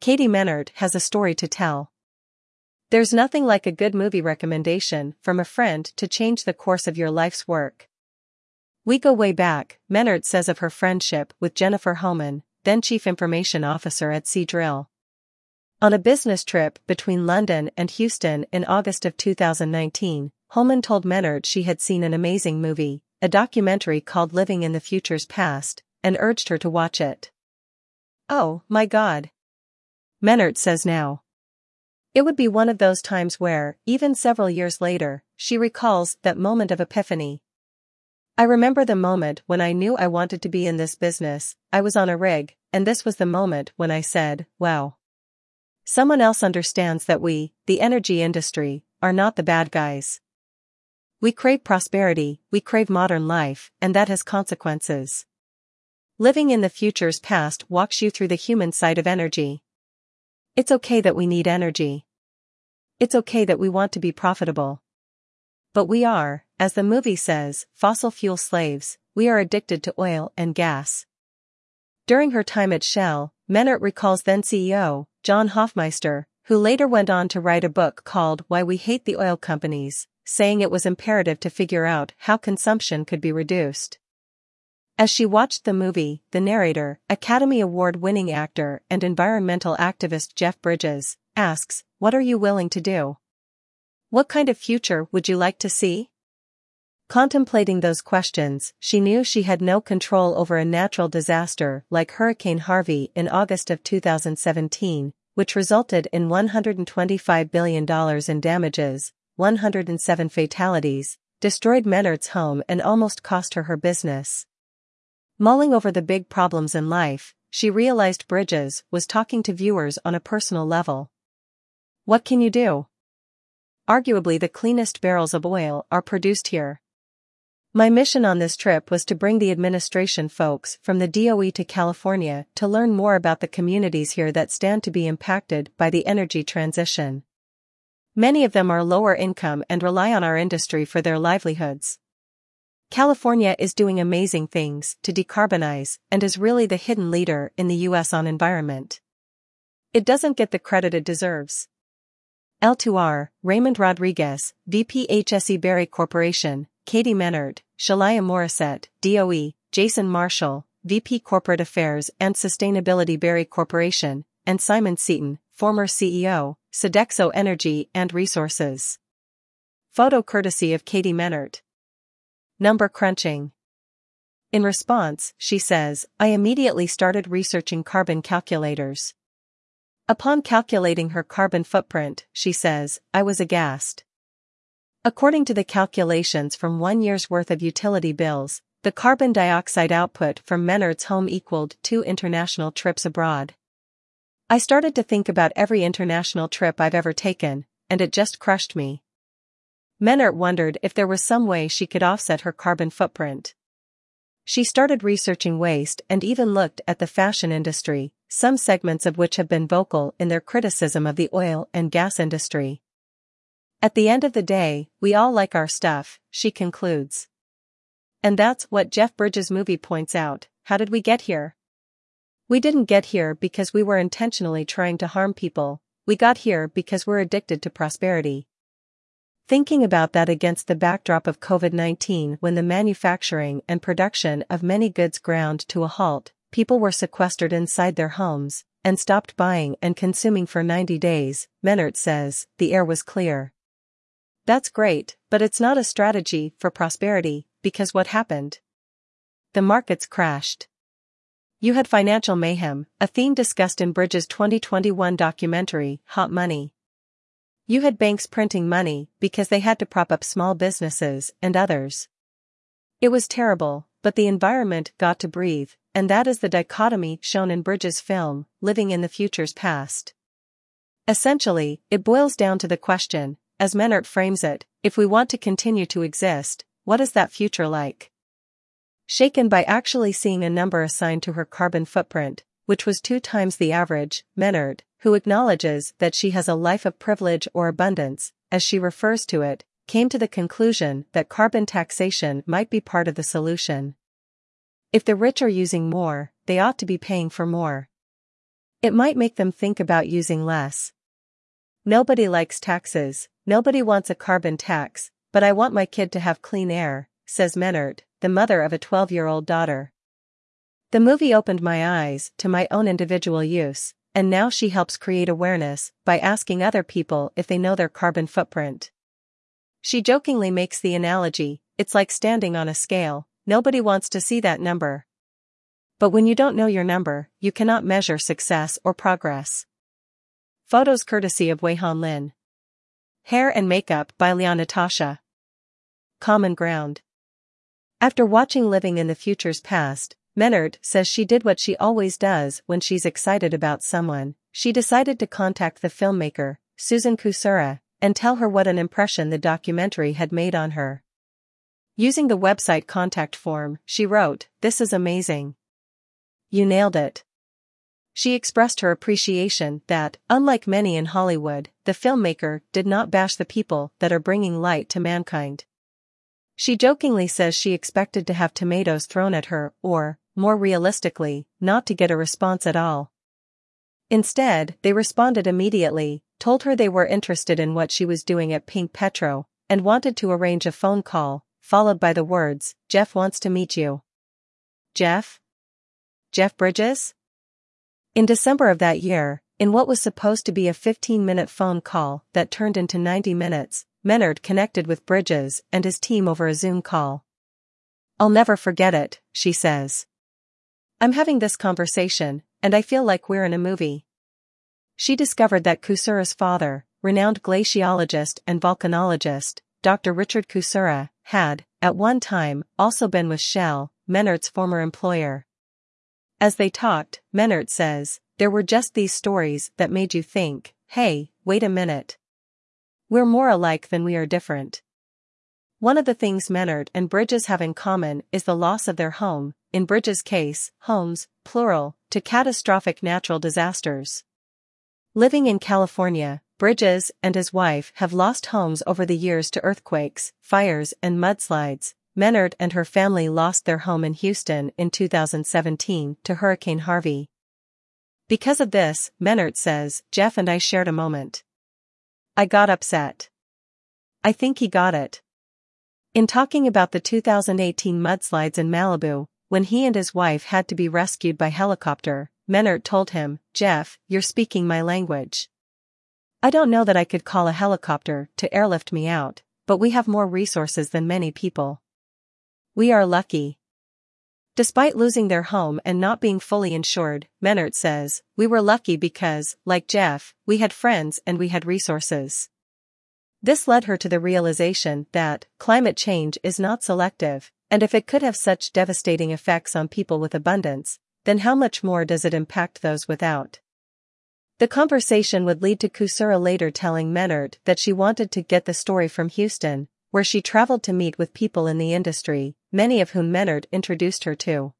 Katie Mennert has a story to tell. There's nothing like a good movie recommendation from a friend to change the course of your life's work. We go way back, Mennert says of her friendship with Jennifer Holman, then Chief Information Officer at Seadrill. On a business trip between London and Houston in August of 2019, Holman told Mennert she had seen an amazing movie, a documentary called Living in the Future's Past, and urged her to watch it. "Oh, my God," Mennert says now. It would be one of those times where, even several years later, she recalls that moment of epiphany. "I remember the moment when I knew I wanted to be in this business. I was on a rig, and this was the moment when I said, wow. Someone else understands that we, the energy industry, are not the bad guys. We crave prosperity, we crave modern life, and that has consequences." Living in the Future's Past walks you through the human side of energy. It's okay that we need energy. It's okay that we want to be profitable. But we are, as the movie says, fossil fuel slaves. We are addicted to oil and gas. During her time at Shell, Mennert recalls then-CEO, John Hofmeister, who later went on to write a book called Why We Hate the Oil Companies, saying it was imperative to figure out how consumption could be reduced. As she watched the movie, the narrator, Academy Award-winning actor and environmental activist Jeff Bridges, asks, "What are you willing to do? What kind of future would you like to see?" Contemplating those questions, she knew she had no control over a natural disaster like Hurricane Harvey in August of 2017, which resulted in $125 billion in damages, 107 fatalities, destroyed Mennert's home and almost cost her her business. Mulling over the big problems in life, she realized Bridges was talking to viewers on a personal level. "What can you do? Arguably the cleanest barrels of oil are produced here. My mission on this trip was to bring the administration folks from the DOE to California to learn more about the communities here that stand to be impacted by the energy transition. Many of them are lower income and rely on our industry for their livelihoods. California is doing amazing things to decarbonize and is really the hidden leader in the U.S. on environment. It doesn't get the credit it deserves." L2R, Raymond Rodriguez, VP HSE Berry Corporation, Katie Mennert, Shalaya Morissette, DOE, Jason Marshall, VP Corporate Affairs and Sustainability Berry Corporation, and Simon Seaton, former CEO, Sedexo Energy and Resources. Photo courtesy of Katie Mennert. Number crunching. In response, she says, "I immediately started researching carbon calculators. Upon calculating her carbon footprint," she says, "I was aghast. According to the calculations from 1 year's worth of utility bills, the carbon dioxide output from Mennert's home equaled 2 international trips abroad. I started to think about every international trip I've ever taken, and it just crushed me." Mennert wondered if there was some way she could offset her carbon footprint. She started researching waste and even looked at the fashion industry, some segments of which have been vocal in their criticism of the oil and gas industry. "At the end of the day, we all like our stuff," she concludes. And that's what Jeff Bridges' movie points out. How did we get here? We didn't get here because we were intentionally trying to harm people. We got here because we're addicted to prosperity. Thinking about that against the backdrop of COVID-19, when the manufacturing and production of many goods ground to a halt, people were sequestered inside their homes and stopped buying and consuming for 90 days, Mennert says, "The air was clear." That's great, but it's not a strategy for prosperity, because what happened? The markets crashed. You had financial mayhem, a theme discussed in Bridges' 2021 documentary, Hot Money. You had banks printing money because they had to prop up small businesses and others. It was terrible, but the environment got to breathe, and that is the dichotomy shown in Bridges' film, Living in the Future's Past. Essentially, it boils down to the question, as Mennert frames it, if we want to continue to exist, what is that future like? Shaken by actually seeing a number assigned to her carbon footprint, which was 2 times the average, Mennert, who acknowledges that she has a life of privilege or abundance, as she refers to it, came to the conclusion that carbon taxation might be part of the solution. If the rich are using more, they ought to be paying for more. It might make them think about using less. Nobody likes taxes, nobody wants a carbon tax, but I want my kid to have clean air, says Mennert, the mother of a 12-year-old daughter. The movie opened my eyes to my own individual use, and now she helps create awareness by asking other people if they know their carbon footprint. She jokingly makes the analogy, it's like standing on a scale, nobody wants to see that number. But when you don't know your number, you cannot measure success or progress. Photos courtesy of Wei-Han Lin. Hair and Makeup by Leon Natasha. Common Ground. After watching Living in the Future's Past, Mennert says she did what she always does when she's excited about someone. She decided to contact the filmmaker, Susan Kucera, and tell her what an impression the documentary had made on her. Using the website contact form, she wrote, "This is amazing. You nailed it." She expressed her appreciation that, unlike many in Hollywood, the filmmaker did not bash the people that are bringing light to mankind. She jokingly says she expected to have tomatoes thrown at her or, more realistically, not to get a response at all. Instead, they responded immediately, told her they were interested in what she was doing at Pink Petro, and wanted to arrange a phone call, followed by the words, "Jeff wants to meet you." Jeff? Jeff Bridges? In December of that year, in what was supposed to be a 15-minute phone call that turned into 90 minutes, Mennert connected with Bridges and his team over a Zoom call. "I'll never forget it," she says. "I'm having this conversation, and I feel like we're in a movie." She discovered that Kucera's father, renowned glaciologist and volcanologist, Dr. Richard Kucera, had, at one time, also been with Shell, Mennert's former employer. As they talked, Mennert says, "There were just these stories that made you think, hey, wait a minute. We're more alike than we are different." One of the things Mennert and Bridges have in common is the loss of their home, in Bridges' case, homes, plural, to catastrophic natural disasters. Living in California, Bridges and his wife have lost homes over the years to earthquakes, fires, and mudslides. Mennert and her family lost their home in Houston in 2017 to Hurricane Harvey. Because of this, Mennert says, "Jeff and I shared a moment. I got upset. I think he got it." In talking about the 2018 mudslides in Malibu, when he and his wife had to be rescued by helicopter, Mennert told him, "Jeff, you're speaking my language. I don't know that I could call a helicopter to airlift me out, but we have more resources than many people. We are lucky." Despite losing their home and not being fully insured, Mennert says, "We were lucky because, like Jeff, we had friends and we had resources." This led her to the realization that climate change is not selective, and if it could have such devastating effects on people with abundance, then how much more does it impact those without? The conversation would lead to Kucera later telling Mennert that she wanted to get the story from Houston, where she traveled to meet with people in the industry, many of whom Mennert introduced her to.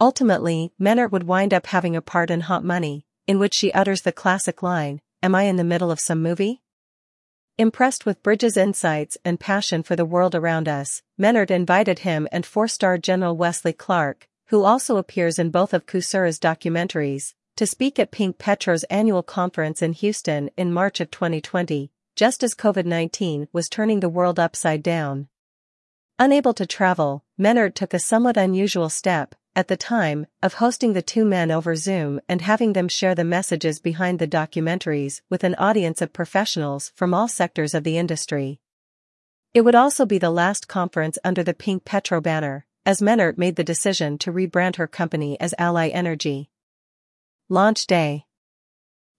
Ultimately, Mennert would wind up having a part in Hot Money, in which she utters the classic line, "Am I in the middle of some movie?" Impressed with Bridges' insights and passion for the world around us, Mennert invited him and four-star General Wesley Clark, who also appears in both of Kucera's documentaries, to speak at Pink Petro's annual conference in Houston in March of 2020, just as COVID-19 was turning the world upside down. Unable to travel, Mennert took a somewhat unusual step, at the time, of hosting the two men over Zoom and having them share the messages behind the documentaries with an audience of professionals from all sectors of the industry. It would also be the last conference under the Pink Petro banner, as Mennert made the decision to rebrand her company as Ally Energy. Launch Day.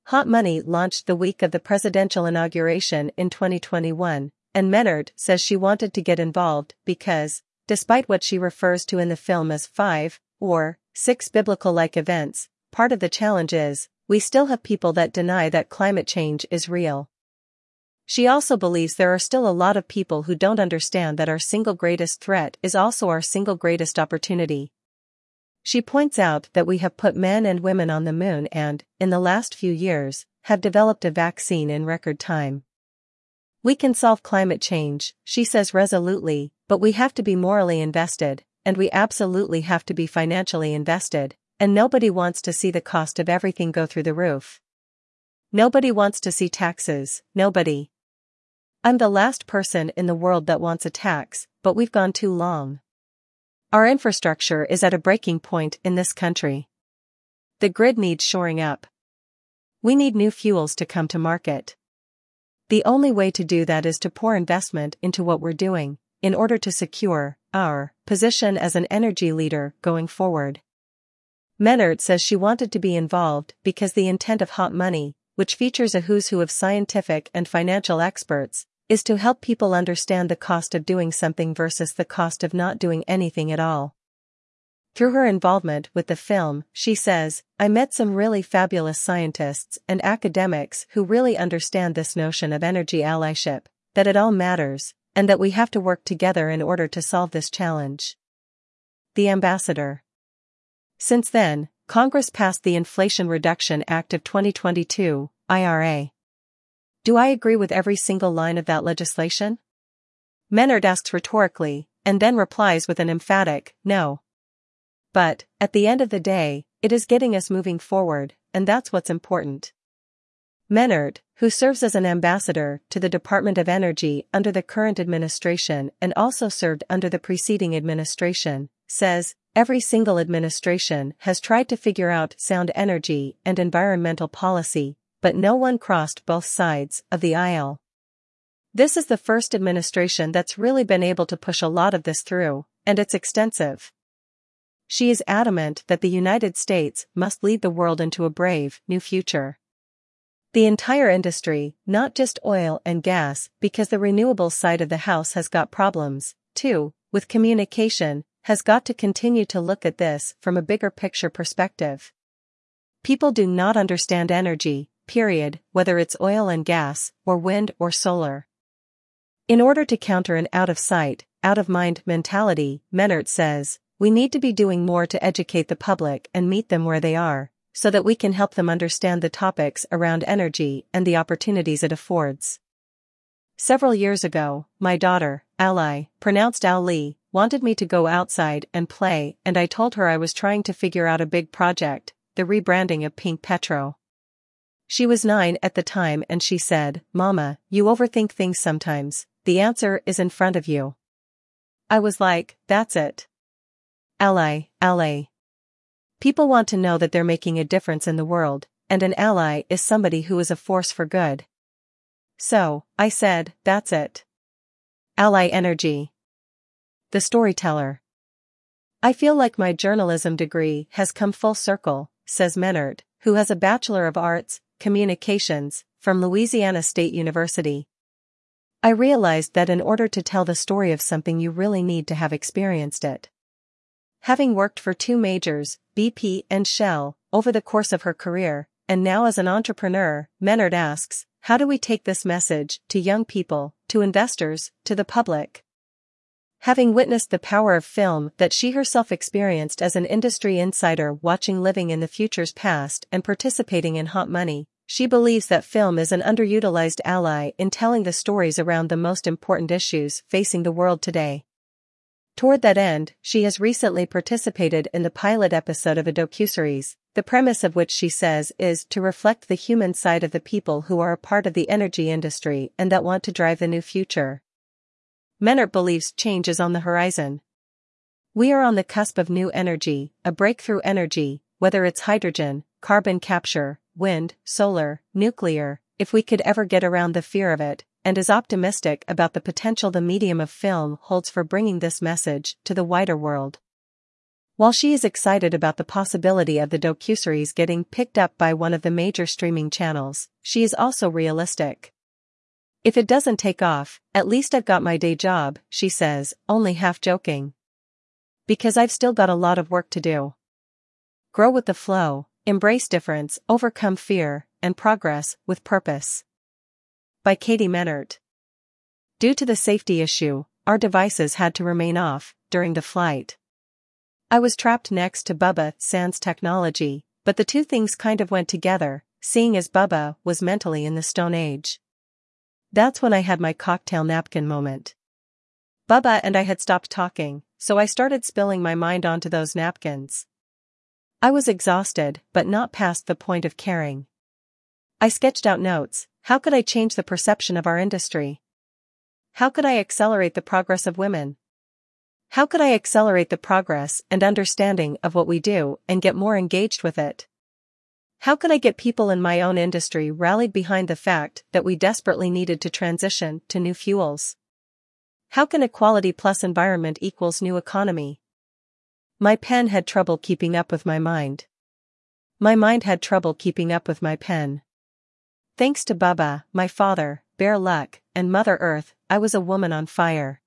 Hot Money launched the week of the presidential inauguration in 2021. And Mennert says she wanted to get involved because, despite what she refers to in the film as 5 or 6 biblical-like events, part of the challenge is, we still have people that deny that climate change is real. She also believes there are still a lot of people who don't understand that our single greatest threat is also our single greatest opportunity. She points out that we have put men and women on the moon and, in the last few years, have developed a vaccine in record time. We can solve climate change, she says resolutely, but we have to be morally invested, and we absolutely have to be financially invested, and nobody wants to see the cost of everything go through the roof. Nobody wants to see taxes, nobody. I'm the last person in the world that wants a tax, but we've gone too long. Our infrastructure is at a breaking point in this country. The grid needs shoring up. We need new fuels to come to market. The only way to do that is to pour investment into what we're doing, in order to secure our position as an energy leader going forward. Mennert says she wanted to be involved because the intent of Hot Money, which features a who's who of scientific and financial experts, is to help people understand the cost of doing something versus the cost of not doing anything at all. Through her involvement with the film, she says, I met some really fabulous scientists and academics who really understand this notion of energy allyship, that it all matters, and that we have to work together in order to solve this challenge. The Ambassador. Since then, Congress passed the Inflation Reduction Act of 2022, IRA. Do I agree with every single line of that legislation? Mennert asks rhetorically, and then replies with an emphatic, no. But, at the end of the day, it is getting us moving forward, and that's what's important. Mennert, who serves as an ambassador to the Department of Energy under the current administration and also served under the preceding administration, says, every single administration has tried to figure out sound energy and environmental policy, but no one crossed both sides of the aisle. This is the first administration that's really been able to push a lot of this through, and it's extensive. She is adamant that the United States must lead the world into a brave, new future. The entire industry, not just oil and gas, because the renewable side of the house has got problems, too, with communication, has got to continue to look at this from a bigger picture perspective. People do not understand energy, period, whether it's oil and gas, or wind or solar. In order to counter an out-of-sight, out-of-mind mentality, Mennert says, we need to be doing more to educate the public and meet them where they are, so that we can help them understand the topics around energy and the opportunities it affords. Several years ago, my daughter, Ally, pronounced Ali, wanted me to go outside and play, and I told her I was trying to figure out a big project, the rebranding of Pink Petro. She was 9 at the time and she said, Mama, you overthink things sometimes, the answer is in front of you. I was like, that's it. Ally. People want to know that they're making a difference in the world, and an ally is somebody who is a force for good. So, I said, that's it. Ally Energy. The Storyteller. I feel like my journalism degree has come full circle, says Mennert, who has a Bachelor of Arts, Communications, from Louisiana State University. I realized that in order to tell the story of something you really need to have experienced it. Having worked for 2 majors, BP and Shell, over the course of her career, and now as an entrepreneur, Mennert asks, how do we take this message to young people, to investors, to the public? Having witnessed the power of film that she herself experienced as an industry insider watching Living in the Future's Past and participating in Hot Money, she believes that film is an underutilized ally in telling the stories around the most important issues facing the world today. Toward that end, she has recently participated in the pilot episode of a docuseries, the premise of which she says is to reflect the human side of the people who are a part of the energy industry and that want to drive the new future. Mennert believes change is on the horizon. We are on the cusp of new energy, a breakthrough energy, whether it's hydrogen, carbon capture, wind, solar, nuclear, if we could ever get around the fear of it, and is optimistic about the potential the medium of film holds for bringing this message to the wider world. While she is excited about the possibility of the docuseries getting picked up by one of the major streaming channels, she is also realistic. If it doesn't take off, at least I've got my day job, she says, only half-joking. Because I've still got a lot of work to do. Grow with the flow, embrace difference, overcome fear, and progress with purpose. By Katie Mennert. Due to the safety issue, our devices had to remain off during the flight. I was trapped next to Bubba Sans technology, but the 2 things kind of went together, seeing as Bubba was mentally in the Stone Age. That's when I had my cocktail napkin moment. Bubba and I had stopped talking, so I started spilling my mind onto those napkins. I was exhausted, but not past the point of caring. I sketched out notes. How could I change the perception of our industry? How could I accelerate the progress of women? How could I accelerate the progress and understanding of what we do and get more engaged with it? How could I get people in my own industry rallied behind the fact that we desperately needed to transition to new fuels? How can equality plus environment equals new economy? My pen had trouble keeping up with my mind. My mind had trouble keeping up with my pen. Thanks to Bubba, my father, Bear Luck, and Mother Earth, I was a woman on fire.